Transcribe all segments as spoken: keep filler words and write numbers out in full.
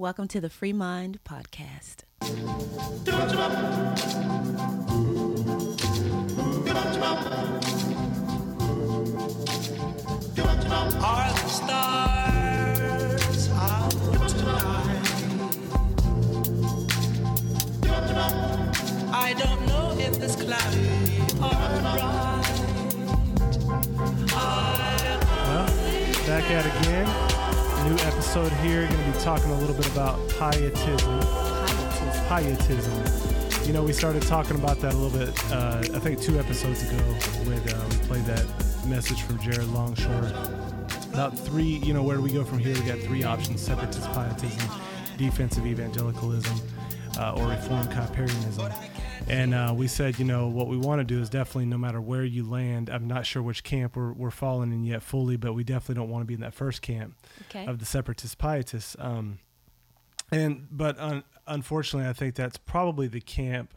Welcome to the Free Mind Podcast. Are the stars out tonight? I don't know if this cloud is bright. Well, back at it again. New episode here. Going to be talking a little bit about pietism. Pietism. Pietism. You know, we started talking about that a little bit. Uh, I think two episodes ago, with uh, we played that message from Jared Longshore about three. You know, where do we go from here? We got three options: separatist pietism, defensive evangelicalism, uh, or reformed Kyperianism. And uh, we said, you know, what we want to do is definitely, no matter where you land, I'm not sure which camp we're, we're falling in yet fully, but we definitely don't want to be in that first camp okay. of the separatist pietists. Um, and but un- unfortunately, I think that's probably the camp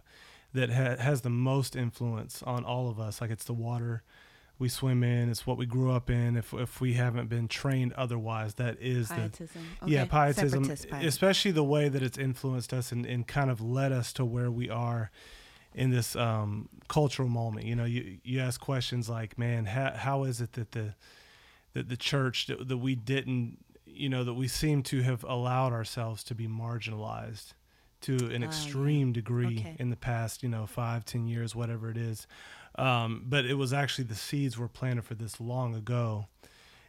that ha- has the most influence on all of us. Like, it's the water we swim in, it's what we grew up in. If if we haven't been trained otherwise, that is pietism. The okay. yeah pietism, pietism, especially the way that it's influenced us and, and kind of led us to where we are in this um, cultural moment. You know, you, you ask questions like, man, how how is it that the that the church that, that we didn't, you know, that we seem to have allowed ourselves to be marginalized to an extreme um, degree okay. in the past, you know, five, ten years, whatever it is. Um, but it was actually, the seeds were planted for this long ago,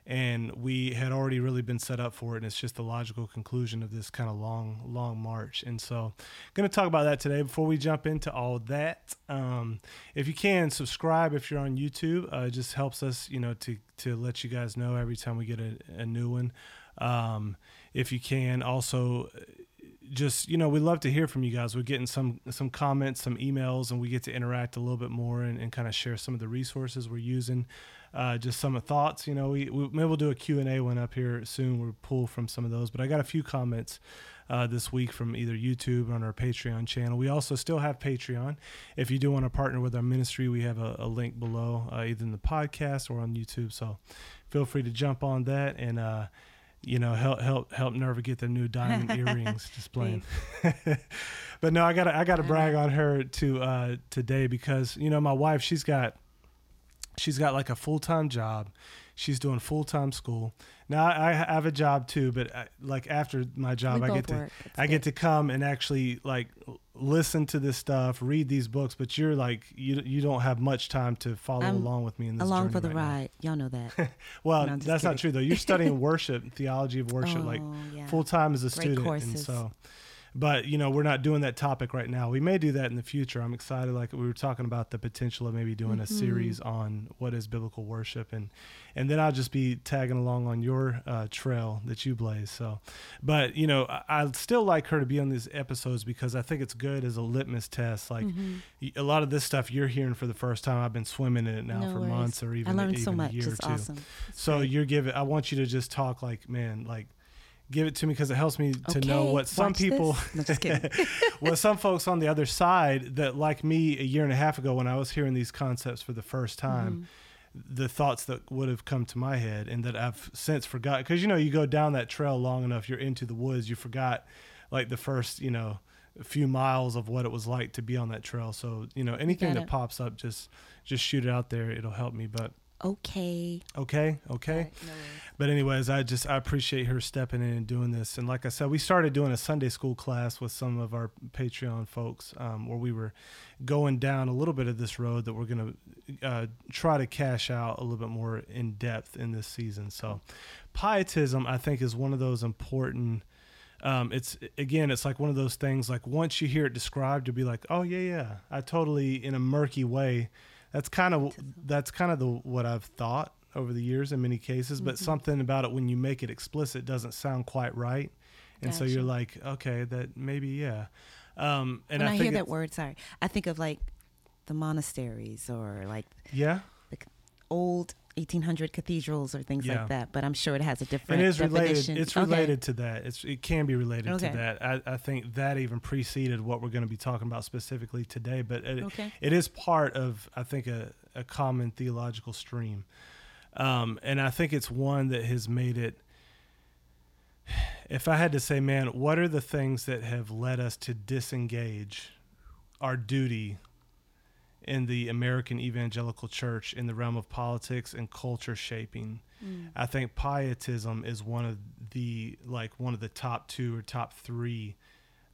and we had already really been set up for it. And it's just the logical conclusion of this kind of long, long march. And so I'm going to talk about that today. Before we jump into all that, um, if you can subscribe, if you're on YouTube, uh, it just helps us, you know, to, to let you guys know every time we get a, a new one. Um, if you can also, just, you know, we love to hear from you guys. We're getting some some comments, some emails, and we get to interact a little bit more and, and kind of share some of the resources we're using, uh, just some of thoughts. You know, we, we maybe we'll do a Q and A one up here soon. We'll pull from some of those. But I got a few comments uh, this week from either YouTube or on our Patreon channel. We also still have Patreon. If you do want to partner with our ministry, we have a, a link below, uh, either in the podcast or on YouTube. So feel free to jump on that and uh you know, help help help Nerva get the new diamond earrings displaying. But no, I gotta I gotta brag on her to uh, today, because you know, my wife, she's got she's got like a full time job. She's doing full time school. Now I, I have a job too, but I, like after my job, we I get to work. I get to come and actually like listen to this stuff, read these books. But you're like you you don't have much time to follow I'm along with me in this along journey for the right ride. Now. Y'all know that. Well, no, that's kidding. Not true though. You're studying worship, theology of worship, oh, like yeah. full time as a Great student, courses. And so. But, you know, we're not doing that topic right now. We may do that in the future. I'm excited. Like we were talking about the potential of maybe doing mm-hmm. a series on what is biblical worship. And, and then I'll just be tagging along on your uh, trail that you blaze. So, but, you know, I, I'd still like her to be on these episodes because I think it's good as a litmus test. Like mm-hmm. a lot of this stuff you're hearing for the first time. I've been swimming in it now no for worries. months or even, I learned even so much. A year it's or two. Awesome. It's so great. You're giving, I want you to just talk like, man, like, give it to me because it helps me to okay, know what some people, no, just kidding. Well, some folks on the other side that like me a year and a half ago when I was hearing these concepts for the first time, mm-hmm. the thoughts that would have come to my head and that I've since forgot. Because, you know, you go down that trail long enough, you're into the woods, you forgot like the first, you know, few miles of what it was like to be on that trail. So, you know, anything that pops up, just just shoot it out there. It'll help me. But. Okay. Okay. Okay. Right, no but anyways, I just, I appreciate her stepping in and doing this. And like I said, we started doing a Sunday school class with some of our Patreon folks, um, where we were going down a little bit of this road that we're going to, uh, try to cash out a little bit more in depth in this season. So pietism, I think, is one of those important, um, it's again, it's like one of those things, like once you hear it described, you'll be like, oh yeah, yeah, I totally, in a murky way, That's kind of that's kind of the what I've thought over the years in many cases, but mm-hmm. something about it when you make it explicit doesn't sound quite right, and gotcha. So you're like, okay, that maybe yeah. Um, and when I, I think hear that word, sorry, I think of like the monasteries or like yeah, like old eighteen hundred cathedrals or things yeah. like that. But I'm sure it has a different. It is definition. related. It's related okay. to that. It's it can be related okay. to that. I, I think that even preceded what we're going to be talking about specifically today. But it, okay. it is part of, I think, a, a common theological stream, um, and I think it's one that has made it if I had to say, man, what are the things that have led us to disengage our duty in the American evangelical church in the realm of politics and culture shaping? Mm. I think pietism is one of the, like one of the top two or top three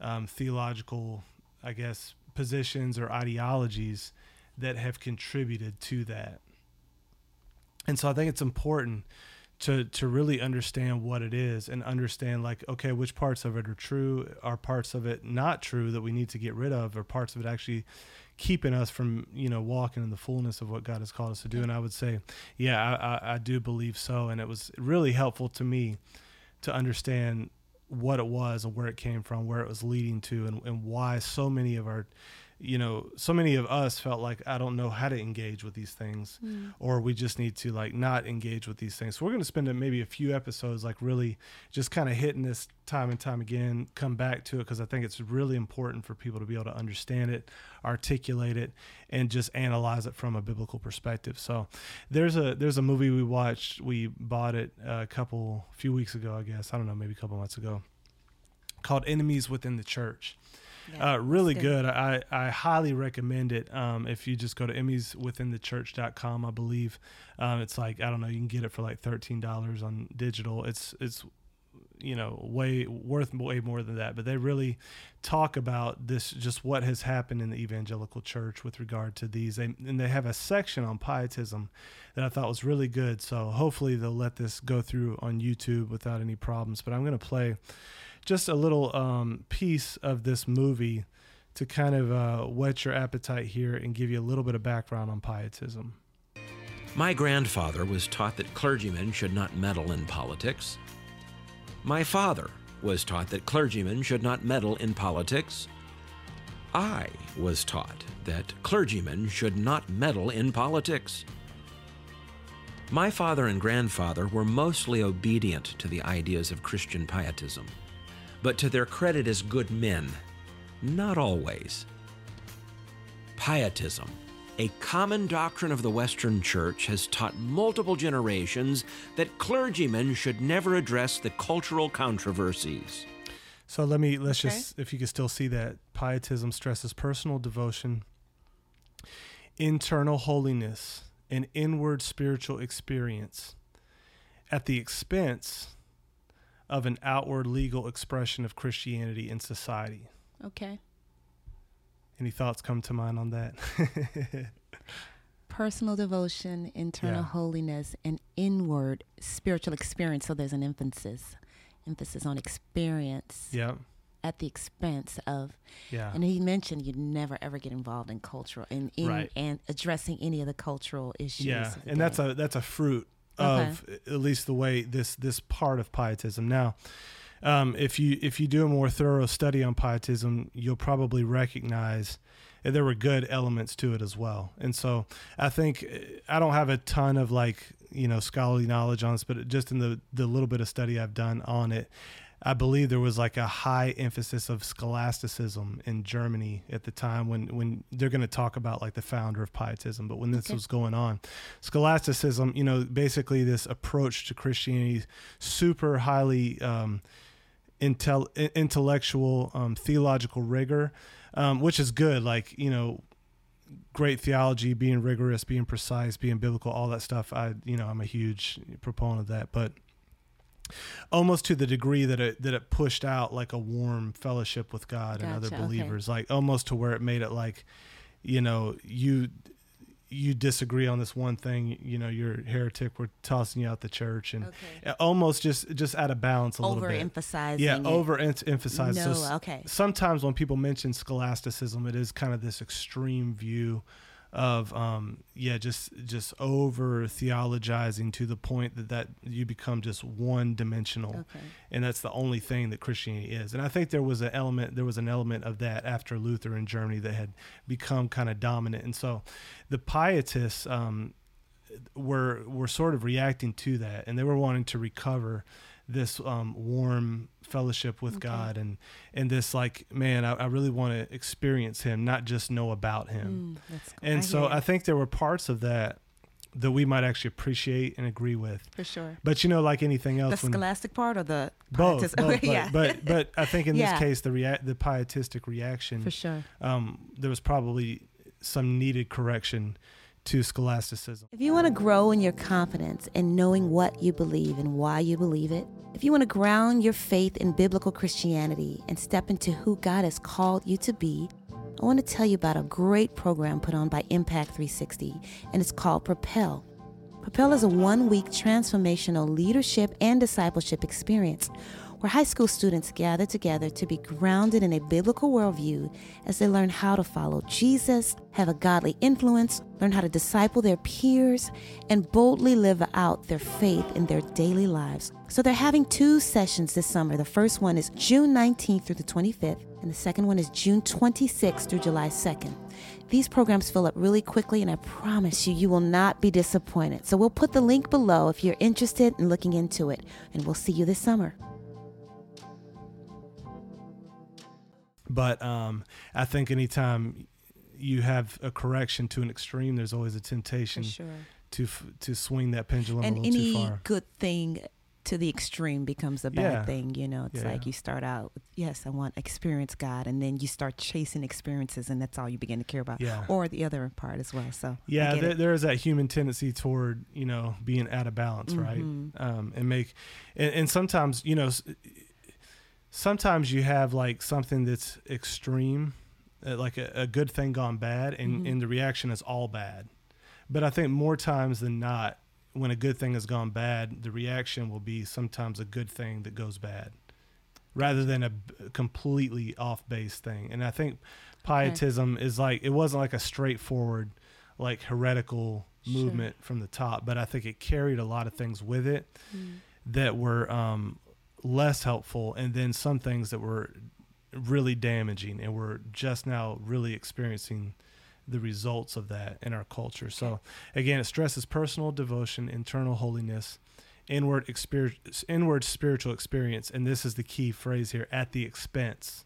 um, theological, I guess, positions or ideologies that have contributed to that. And so I think it's important to to really understand what it is and understand, like, okay, which parts of it are true, are parts of it not true that we need to get rid of, or parts of it actually keeping us from, you know, walking in the fullness of what God has called us to do. And I would say, yeah, I, I, I do believe so. And it was really helpful to me to understand what it was and where it came from, where it was leading to, and, and why so many of our, you know, so many of us felt like, I don't know how to engage with these things, mm. or we just need to like not engage with these things. So we're going to spend maybe a few episodes, like really just kind of hitting this time and time again, come back to it. Cause I think it's really important for people to be able to understand it, articulate it, and just analyze it from a biblical perspective. So there's a, there's a movie we watched, we bought it a couple, few weeks ago, I guess, I don't know, maybe a couple months ago, called Enemies Within the Church. Yeah, uh, really good. good. I, I highly recommend it. Um, if you just go to emmys within the church dot com, I believe, um, it's like, I don't know, you can get it for like thirteen dollars on digital. It's, it's, you know, way worth way more than that. But they really talk about this, just what has happened in the evangelical church with regard to these. They, and they have a section on pietism that I thought was really good. So hopefully they'll let this go through on YouTube without any problems, but I'm going to play just a little um, piece of this movie to kind of uh, whet your appetite here and give you a little bit of background on pietism. My grandfather was taught that clergymen should not meddle in politics. My father was taught that clergymen should not meddle in politics. I was taught that clergymen should not meddle in politics. My father and grandfather were mostly obedient to the ideas of Christian pietism, but to their credit as good men, not always. Pietism, a common doctrine of the Western Church, has taught multiple generations that clergymen should never address the cultural controversies. So let me, let's okay. just, if you can still see that, pietism stresses personal devotion, internal holiness, and inward spiritual experience at the expense of an outward legal expression of Christianity in society. Okay. Any thoughts come to mind on that? Personal devotion, internal yeah. holiness, and inward spiritual experience. So there's an emphasis, emphasis on experience. Yeah. At the expense of, yeah. and he mentioned you'd never ever get involved in cultural in, in right. and addressing any of the cultural issues. Yeah, and that's a that's a fruit. Of okay. at least the way this this part of pietism. Now, um, if you if you do a more thorough study on pietism, you'll probably recognize that there were good elements to it as well. And so I think I don't have a ton of like, you know, scholarly knowledge on this, but just in the, the little bit of study I've done on it, I believe there was like a high emphasis of scholasticism in Germany at the time when, when they're going to talk about like the founder of pietism, but when this okay. was going on, scholasticism, you know, basically this approach to Christianity, super highly, um, intel intellectual, um, theological rigor, um, which is good. Like, you know, great theology, being rigorous, being precise, being biblical, all that stuff. I, you know, I'm a huge proponent of that, but almost to the degree that it that it pushed out like a warm fellowship with God and gotcha, other believers, okay. like almost to where it made it like, you know, you you disagree on this one thing, you know, you're a heretic, we're tossing you out the church, and okay. almost just just out of balance a little bit. Overemphasizing. Yeah, overemphasizing. No, so okay. sometimes when people mention scholasticism, it is kind of this extreme view of um yeah just just over theologizing to the point that that you become just one dimensional okay. and that's the only thing that Christianity is. And I think there was an element there was an element of that after Luther in Germany that had become kind of dominant, and so the pietists um were were sort of reacting to that, and they were wanting to recover this um, warm fellowship with okay. God, and, and this like, man, I, I really want to experience him, not just know about him. Mm, that's cool. And I so I think there were parts of that that we might actually appreciate and agree with. For sure. But, you know, like anything else. The scholastic when, part or the both, both yeah. but, but but I think in yeah. this case, the rea- the pietistic reaction. For sure. Um, there was probably some needed correction to scholasticism. If you want to grow in your confidence in knowing what you believe and why you believe it, if you want to ground your faith in biblical Christianity and step into who God has called you to be, I want to tell you about a great program put on by Impact three sixty, and it's called Propel. Propel is a one-week transformational leadership and discipleship experience where high school students gather together to be grounded in a biblical worldview as they learn how to follow Jesus, have a godly influence, learn how to disciple their peers, and boldly live out their faith in their daily lives. So they're having two sessions this summer. The first one is June nineteenth through the twenty-fifth, and the second one is June twenty-sixth through July second. These programs fill up really quickly, and I promise you, you will not be disappointed. So we'll put the link below if you're interested in looking into it, and we'll see you this summer. But um, I think anytime you have a correction to an extreme, there's always a temptation sure. to f- to swing that pendulum and a little too far. And any good thing to the extreme becomes a bad yeah. thing. You know, it's yeah. like you start out with, yes, I want experience God, and then you start chasing experiences, and that's all you begin to care about. Yeah. Or the other part as well. So yeah, there, there is that human tendency toward, you know, being out of balance, mm-hmm. right? Um, and make and, and sometimes, you know. Sometimes you have like something that's extreme, uh, like a, a good thing gone bad, and, mm-hmm. and the reaction is all bad. But I think more times than not, when a good thing has gone bad, the reaction will be sometimes a good thing that goes bad rather than a b- completely off-base thing. And I think pietism okay. is like, it wasn't like a straightforward, like heretical movement sure. from the top, but I think it carried a lot of things with it mm. that were... Um, less helpful, and then some things that were really damaging, and we're just now really experiencing the results of that in our culture. Okay. So again, it stresses personal devotion, internal holiness, inward exper- inward spiritual experience, and this is the key phrase here, at the expense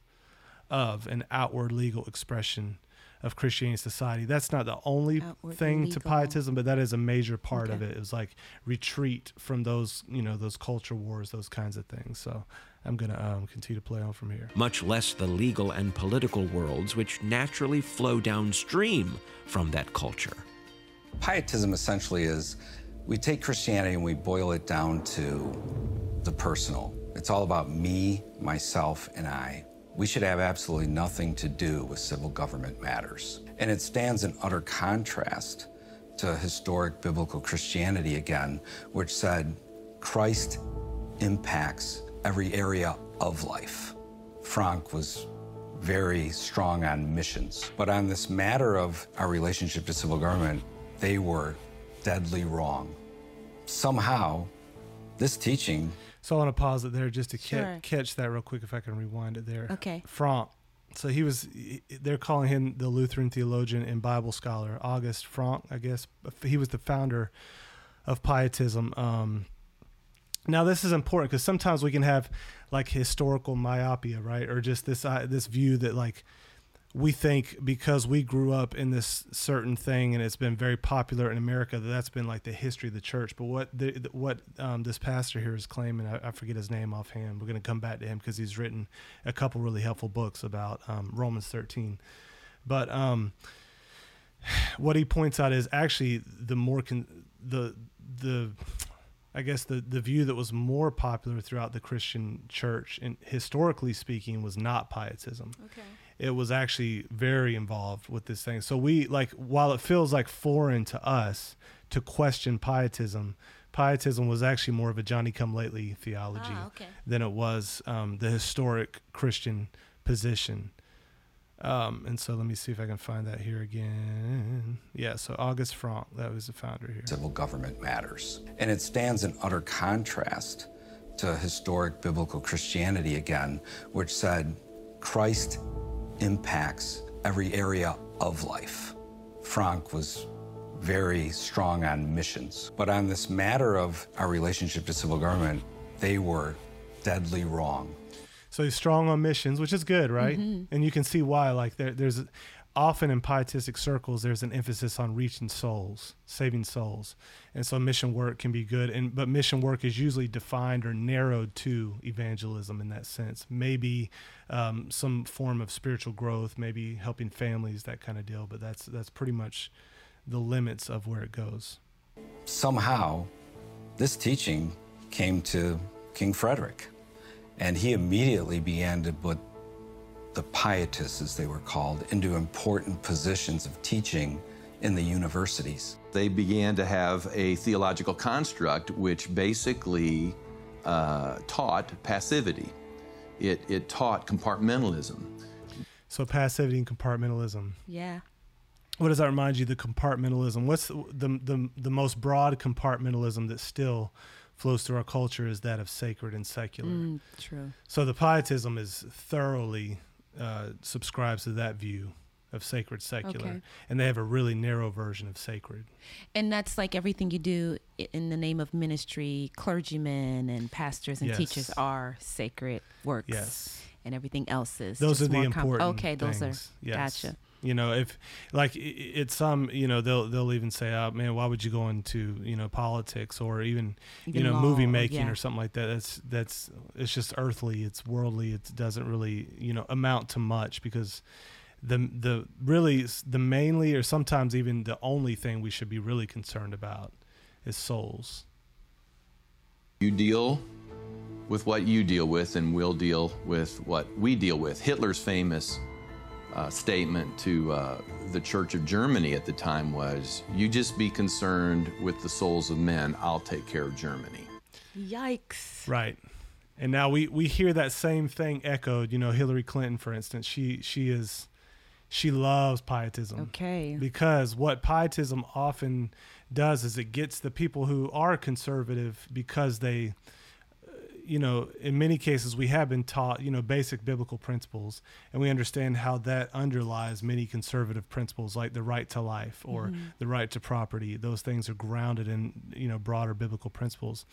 of an outward legal expression of Christianity society. That's not the only outward thing legal. To pietism, but that is a major part okay. of it. It was like retreat from those, you know, those culture wars, those kinds of things. So I'm going to um, continue to play on from here. Much less the legal and political worlds, which naturally flow downstream from that culture. Pietism essentially is, we take Christianity and we boil it down to the personal. It's all about me, myself, and I. We should have absolutely nothing to do with civil government matters. And it stands in utter contrast to historic biblical Christianity again, which said Christ impacts every area of life. Francke was very strong on missions, but on this matter of our relationship to civil government, they were deadly wrong. Somehow, this teaching. So I want to pause it there just to sure. ca- catch that real quick, if I can rewind it there. Okay. Francke. So he was, they're calling him the Lutheran theologian and Bible scholar, August Francke, I guess. He was the founder of pietism. Um, now, this is important because sometimes we can have like historical myopia, right? Or just this uh, this view that like we think because we grew up in this certain thing and it's been very popular in America, that that's been like the history of the church. But what the, the, what um, this pastor here is claiming, I, I forget his name offhand. We're going to come back to him because he's written a couple really helpful books about um, Romans thirteen. But um, what he points out is actually the more con- the the I guess the the view that was more popular throughout the Christian church, and historically speaking, was not pietism. Okay. It was actually very involved with this thing. So we like, while it feels like foreign to us to question pietism, pietism was actually more of a Johnny-come-lately theology ah, okay. than it was um, the historic Christian position. Um, and so let me see if I can find that here again. Yeah, so August Francke, that was the founder here. Civil government matters. And it stands in utter contrast to historic biblical Christianity again, which said Christ impacts every area of life. Francke was very strong on missions, but on this matter of our relationship to civil government, they were deadly wrong. So he's strong on missions, which is good, right? Mm-hmm. And you can see why. Like there, there's, often in pietistic circles, there's an emphasis on reaching souls, saving souls. And so mission work can be good. And but mission work is usually defined or narrowed to evangelism in that sense. Maybe um, some form of spiritual growth, maybe helping families, that kind of deal. But that's that's pretty much the limits of where it goes. Somehow, this teaching came to King Frederick, and he immediately began to put the pietists, as they were called, into important positions of teaching in the universities. They began to have a theological construct which basically uh, taught passivity. It, it taught compartmentalism. So passivity and compartmentalism. Yeah. What does that remind you? The compartmentalism. What's the, the, the, the most broad compartmentalism that still flows through our culture is that of sacred and secular. Mm, true. So the pietism is thoroughly uh, subscribes to that view of sacred, secular, okay. And they have a really narrow version of sacred. And that's like everything you do in the name of ministry. Clergymen and pastors and yes. teachers are sacred works. Yes. And everything else is. Those are the important. Com- okay, those things. Are. Yes. Gotcha. You know, if like it's some, um, you know, they'll they'll even say, oh, man, why would you go into, you know, politics or even, you know, movie making yeah. or something like that? That's that's it's just earthly. It's worldly. It doesn't really, you know, amount to much because the the really the mainly or sometimes even the only thing we should be really concerned about is souls. You deal with what you deal with and we'll deal with what we deal with. Hitler's famous Uh, statement to uh, the Church of Germany at the time was, you just be concerned with the souls of men, I'll take care of Germany. Yikes. Right. And now we, we hear that same thing echoed, you know, Hillary Clinton, for instance, she she is, she loves pietism. Okay. Because what pietism often does is it gets the people who are conservative because they, you know, in many cases we have been taught, you know, basic biblical principles, and we understand how that underlies many conservative principles like the right to life or mm-hmm. the right to property. Those things are grounded in, you know, broader biblical principles.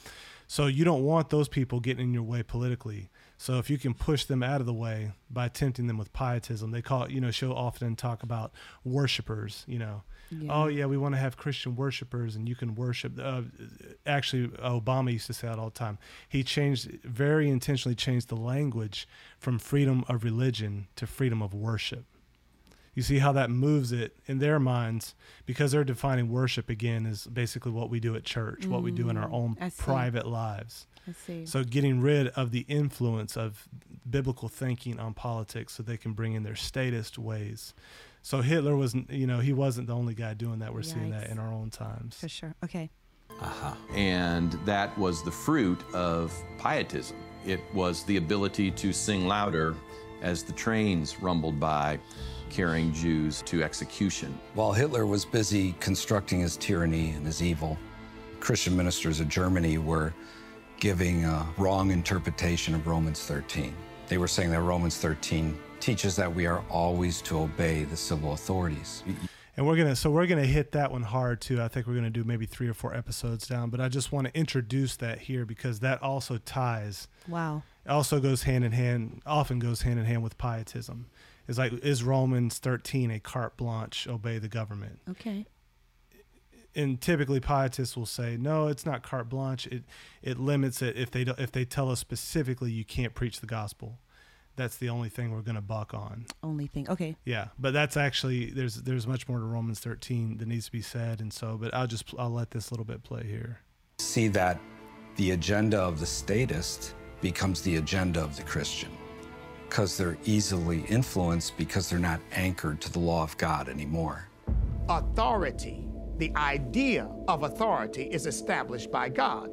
So you don't want those people getting in your way politically. So if you can push them out of the way by tempting them with pietism, they call it, you know, she'll often talk about worshipers, you know. Yeah. Oh, yeah, we want to have Christian worshipers and you can worship. Uh, actually, Obama used to say it all the time. He changed, very intentionally changed the language from freedom of religion to freedom of worship. You see how that moves it in their minds because they're defining worship again as basically what we do at church, mm, what we do in our own private lives. I see. So getting rid of the influence of biblical thinking on politics so they can bring in their statist ways. So Hitler wasn't, you know, he wasn't the only guy doing that. We're Yikes. Seeing that in our own times. For sure. Okay. Uh-huh. And that was the fruit of pietism. It was the ability to sing louder as the trains rumbled by, carrying Jews to execution. While Hitler was busy constructing his tyranny and his evil, Christian ministers of Germany were giving a wrong interpretation of Romans thirteen. They were saying that Romans thirteen teaches that we are always to obey the civil authorities. And we're going to, so we're going to hit that one hard too. I think we're going to do maybe three or four episodes down, but I just want to introduce that here because that also ties. Wow. It also goes hand in hand, often goes hand in hand with pietism. It's like, is Romans thirteen a carte blanche, obey the government? Okay. And typically pietists will say, no, it's not carte blanche. It, it limits it. If they do, if they tell us specifically, you can't preach the gospel. That's the only thing we're going to buck on. Only thing. Okay. Yeah. But that's actually, there's there's much more to Romans thirteen that needs to be said. And so, but I'll just, I'll let this little bit play here. See that the agenda of the statist becomes the agenda of the Christian because they're easily influenced because they're not anchored to the law of God anymore. Authority, the idea of authority is established by God.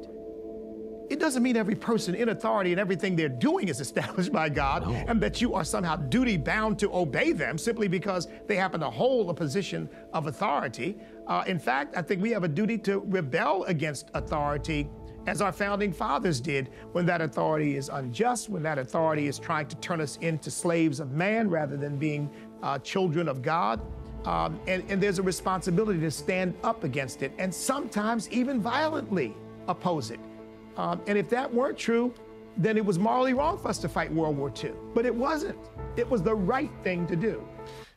It doesn't mean every person in authority and everything they're doing is established by God no. and that you are somehow duty-bound to obey them simply because they happen to hold a position of authority. Uh, in fact, I think we have a duty to rebel against authority as our founding fathers did when that authority is unjust, when that authority is trying to turn us into slaves of man rather than being uh, children of God. Um, and, and there's a responsibility to stand up against it and sometimes even violently oppose it. Um, and if that weren't true, then it was morally wrong for us to fight World War Two. But it wasn't. It was the right thing to do.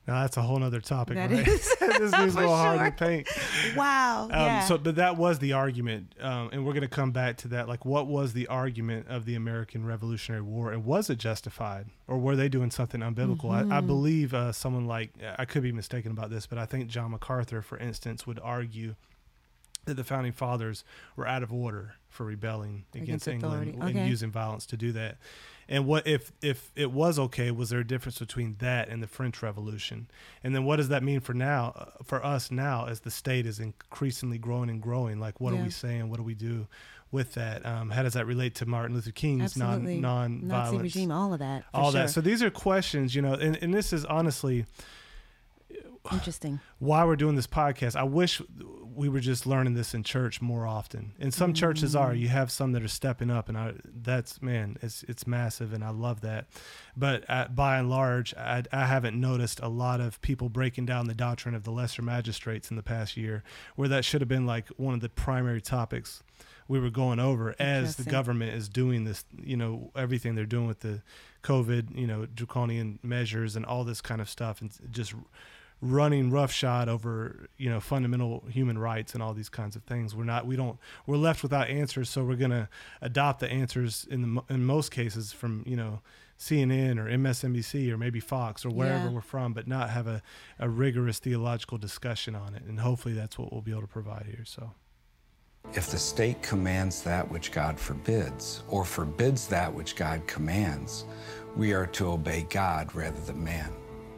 Now that's a whole other topic. That right? is. This is a little hard sure. to paint. Wow. Um, yeah. So, but that was the argument, um, and we're going to come back to that. Like, what was the argument of the American Revolutionary War, and was it justified, or were they doing something unbiblical? Mm-hmm. I, I believe uh, someone like I could be mistaken about this, but I think John MacArthur, for instance, would argue that the founding fathers were out of order for rebelling against, against England okay. and using violence to do that. And what if if it was okay? Was there a difference between that and the French Revolution? And then what does that mean for now, for us now, as the state is increasingly growing and growing? Like, what yeah. are we saying? What do we do with that? Um, how does that relate to Martin Luther King's non non Nazi regime? All of that. All sure. that. So these are questions, you know, and, and this is honestly. Interesting. Why we're doing this podcast. I wish we were just learning this in church more often. And some mm-hmm. churches are. You have some that are stepping up, and I, that's, man, it's it's massive, and I love that. But I, by and large, I, I haven't noticed a lot of people breaking down the doctrine of the lesser magistrates in the past year, where that should have been like one of the primary topics we were going over as the government is doing this, you know, everything they're doing with the COVID, you know, draconian measures and all this kind of stuff, and just running roughshod over, you know, fundamental human rights and all these kinds of things. We're not, we don't, we're left without answers. So we're going to adopt the answers in the, in most cases from, you know, C N N or M S N B C or maybe Fox or wherever yeah. we're from, but not have a, a rigorous theological discussion on it. And hopefully that's what we'll be able to provide here. So. If the state commands that which God forbids or forbids that which God commands, we are to obey God rather than man.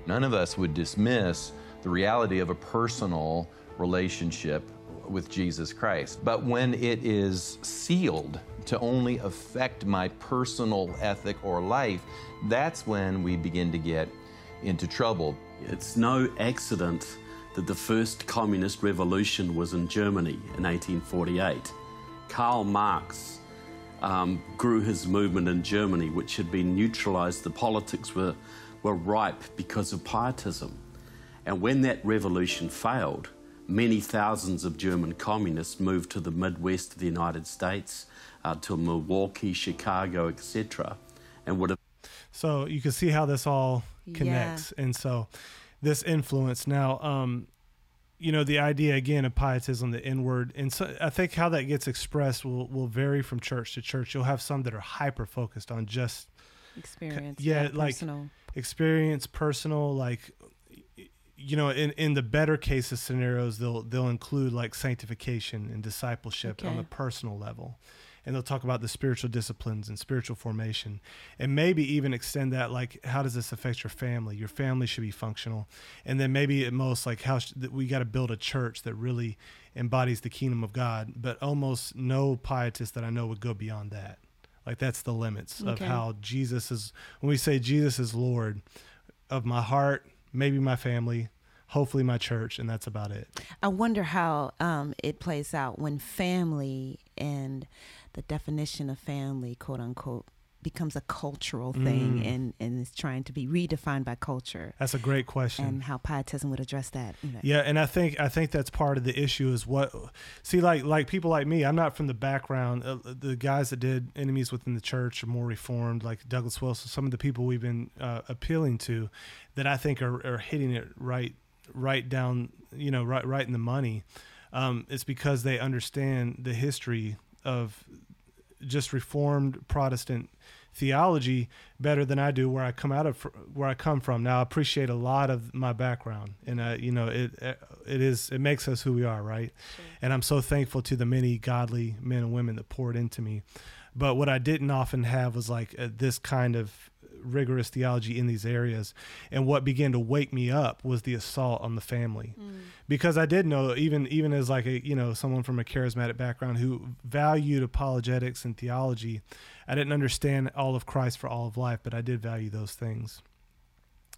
None of us would dismiss the reality of a personal relationship with Jesus Christ. But when it is sealed to only affect my personal ethic or life, that's when we begin to get into trouble. It's no accident that the first communist revolution was in Germany in eighteen forty-eight. Karl Marx um, grew his movement in Germany, which had been neutralized. The politics were were ripe because of pietism. And when that revolution failed, many thousands of German communists moved to the Midwest of the United States, uh, to Milwaukee, Chicago, et cetera, and would have... So you can see how this all connects. Yeah. And so this influence now, um, you know, the idea, again, of pietism, the inward. And so I think how that gets expressed will, will vary from church to church. You'll have some that are hyper-focused on just... Experience. Yeah, yeah like... Personal. Experience, personal, like, you know, in, in the better cases scenarios, they'll they'll include like sanctification and discipleship okay. on the personal level. And they'll talk about the spiritual disciplines and spiritual formation, and maybe even extend that, like, how does this affect your family? Your family should be functional. And then maybe at most, like, how sh- that we got to build a church that really embodies the kingdom of God, but almost no pietist that I know would go beyond that. Like, that's the limits okay. of how Jesus is, when we say Jesus is Lord of my heart, maybe my family, hopefully my church, and that's about it. I wonder how um, it plays out when family and the definition of family, quote unquote, becomes a cultural thing mm. and, and is trying to be redefined by culture. That's a great question. And how pietism would address that. You know. Yeah, and I think I think that's part of the issue is what, see, like like people like me, I'm not from the background. Uh, the guys that did Enemies Within the Church are more reformed, like Douglas Wilson, some of the people we've been uh, appealing to that I think are, are hitting it right right down, you know, right, right in the money. Um, it's because they understand the history of just reformed Protestant theology better than I do, where I come out of, where I come from. Now I appreciate a lot of my background, and uh, you know, it it is it makes us who we are, right? Sure. And I'm so thankful to the many godly men and women that poured into me. But what I didn't often have was like uh, this kind of rigorous theology in these areas. And what began to wake me up was the assault on the family, mm. because I did know, even even as like a you know someone from a charismatic background who valued apologetics and theology, I didn't understand all of Christ for all of life, but I did value those things.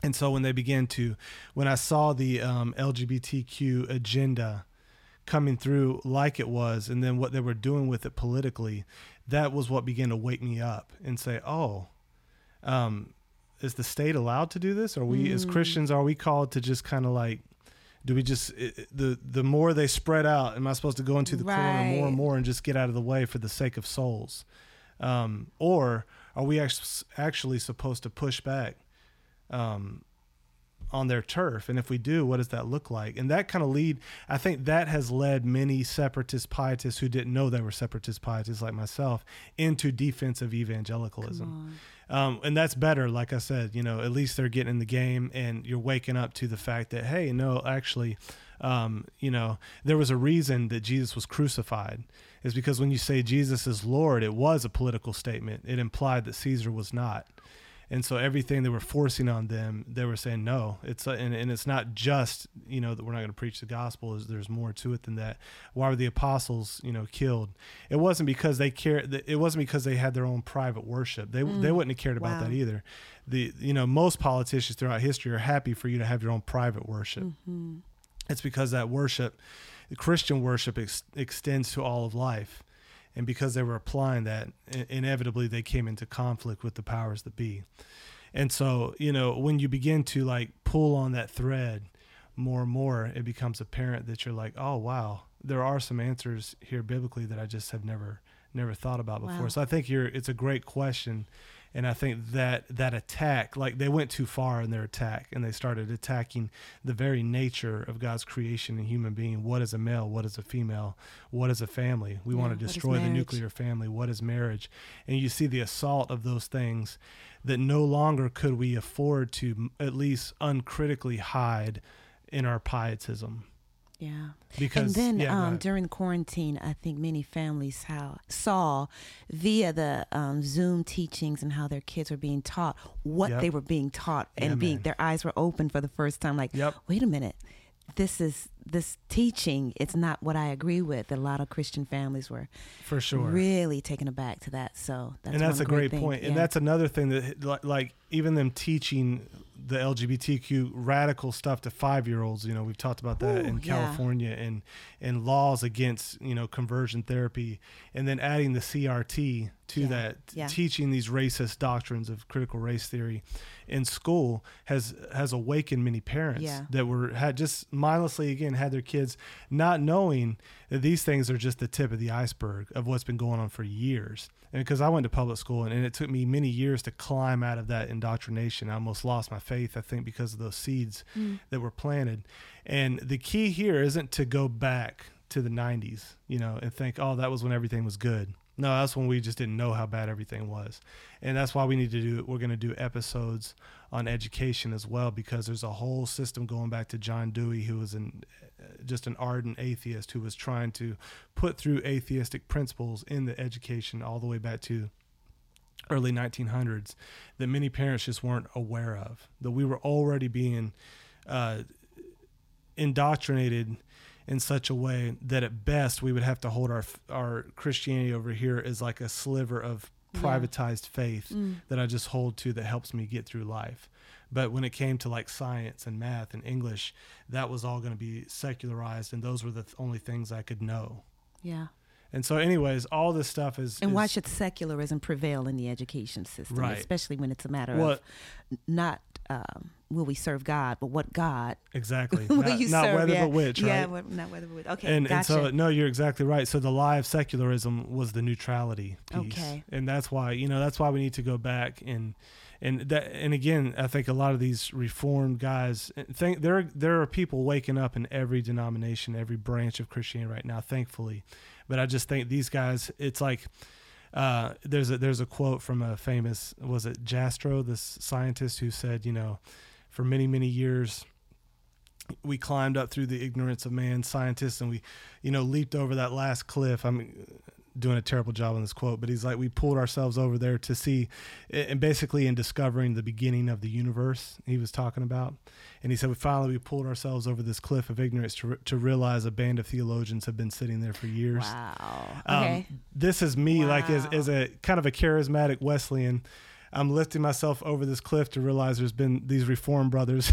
And so when they began to, when I saw the um, L G B T Q agenda coming through like it was, and then what they were doing with it politically, that was what began to wake me up and say, oh, um, is the state allowed to do this? Are we, mm. as Christians, are we called to just kind of like, do we just, it, the the more they spread out, am I supposed to go into the right. corner more and more and just get out of the way for the sake of souls? Um, or are we actually supposed to push back um, on their turf? And if we do, what does that look like? And that kind of lead, I think that has led many separatist pietists who didn't know they were separatist pietists like myself into defensive evangelicalism. Um, and that's better. Like I said, you know, at least they're getting in the game and you're waking up to the fact that, hey, no, actually, um, you know, there was a reason that Jesus was crucified. Is because when you say Jesus is Lord, it was a political statement. It implied that Caesar was not. And so everything they were forcing on them, they were saying, no, it's, a, and, and it's not just, you know, that we're not going to preach the gospel. There's more to it than that. Why were the apostles, you know, killed? It wasn't because they cared. It wasn't because they had their own private worship. They, mm. they wouldn't have cared about wow. that either. The, you know, most politicians throughout history are happy for you to have your own private worship. Mm-hmm. It's because that worship, Christian worship ex- extends to all of life. And because they were applying that, inevitably they came into conflict with the powers that be. And so, you know, when you begin to like pull on that thread more and more, it becomes apparent that you're like, oh, wow, there are some answers here biblically that I just have never, never thought about before. Wow. So I think you're, it's a great question. And I think that that attack, like they went too far in their attack and they started attacking the very nature of God's creation in human being. What is a male? What is a female? What is a family? We yeah, want to destroy the nuclear family. What is marriage? And you see the assault of those things that no longer could we afford to at least uncritically hide in our pietism. Yeah. Because, and then yeah, um, right. during quarantine, I think many families how, saw via the um, Zoom teachings and how their kids were being taught, what yep. they were being taught and yeah, being, their eyes were open for the first time. Like, yep. wait a minute, this is this teaching. It's not what I agree with. A lot of Christian families were for sure really taken aback to that. So that's, and that's a great, great point. Yeah. And that's another thing that like even them teaching the L G B T Q radical stuff to five-year-olds, you know, we've talked about that Ooh, in California yeah. and, and laws against, you know, conversion therapy, and then adding the C R T to yeah. that, yeah. teaching these racist doctrines of critical race theory in school has, has awakened many parents yeah. that were had just mindlessly, again, had their kids not knowing that these things are just the tip of the iceberg of what's been going on for years. And because I went to public school and, and it took me many years to climb out of that indoctrination. I almost lost my faith, I think, because of those seeds mm. that were planted. And the key here isn't to go back to the nineties, you know, and think, oh, that was when everything was good. No, that's when we just didn't know how bad everything was. And that's why we need to do, we're going to do episodes on education as well, because there's a whole system going back to John Dewey, who was an, just an ardent atheist who was trying to put through atheistic principles in the education all the way back to early nineteen hundreds that many parents just weren't aware of, that we were already being uh, indoctrinated in such a way that at best we would have to hold our our Christianity over here as like a sliver of privatized yeah. faith mm. that I just hold to that helps me get through life. But when it came to like science and math and English, that was all going to be secularized, and those were the only things I could know. Yeah. And so anyways, all this stuff is... And is, why should secularism prevail in the education system, right. especially when it's a matter well, of not... Um, will we serve God, but what God exactly will not, you not serve? Whether yeah. but which, right? Yeah, not whether but which. Okay, and, gotcha. And so, no, you're exactly right. So the lie of secularism was the neutrality piece, okay. and that's why you know that's why we need to go back and and that and again, I think a lot of these reformed guys think there there are people waking up in every denomination, every branch of Christianity right now, thankfully, but I just think these guys, it's like. Uh, there's a, there's a quote from a famous, was it Jastrow, this scientist who said, you know, for many, many years, we climbed up through the ignorance of man, scientists, and we, you know, leaped over that last cliff. I'm doing a terrible job on this quote, but he's like, we pulled ourselves over there to see, and basically in discovering the beginning of the universe he was talking about. And he said, we finally, we pulled ourselves over this cliff of ignorance to, to realize a band of theologians have been sitting there for years. Wow. Um, okay. This is me wow. like as, as a kind of a charismatic Wesleyan, I'm lifting myself over this cliff to realize there's been these reformed brothers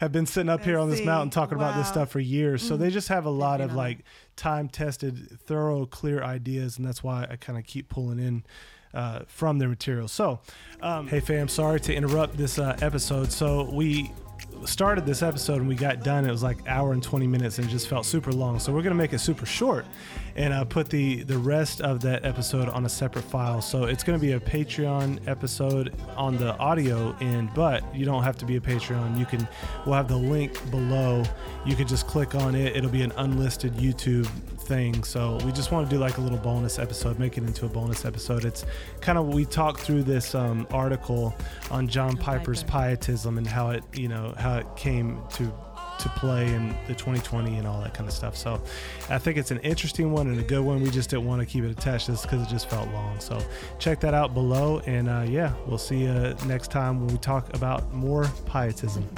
have been sitting up Let's here on this see. mountain talking wow. about this stuff for years. Mm. So they just have a lot of like time tested, thorough, clear ideas. And that's why I kind of keep pulling in uh, from their material. So, um, hey fam, sorry to interrupt this uh, episode. So we started this episode and we got done, it was like hour and twenty minutes and it just felt super long. So we're going to make it super short and uh, put the, the rest of that episode on a separate file. So it's going to be a Patreon episode on the audio end, but you don't have to be a Patreon. You can, we'll have the link below. You can just click on it. It'll be an unlisted YouTube thing. So we just want to do like a little bonus episode, make it into a bonus episode. It's kind of, we talked through this um, article on John Piper's pietism and how it, you know, how it came to to play in the twenty twenty and all that kind of stuff. So I think it's an interesting one and a good one. We just didn't want to keep it attached just because it just felt long. So check that out below. And uh, yeah, we'll see you next time when we talk about more pietism.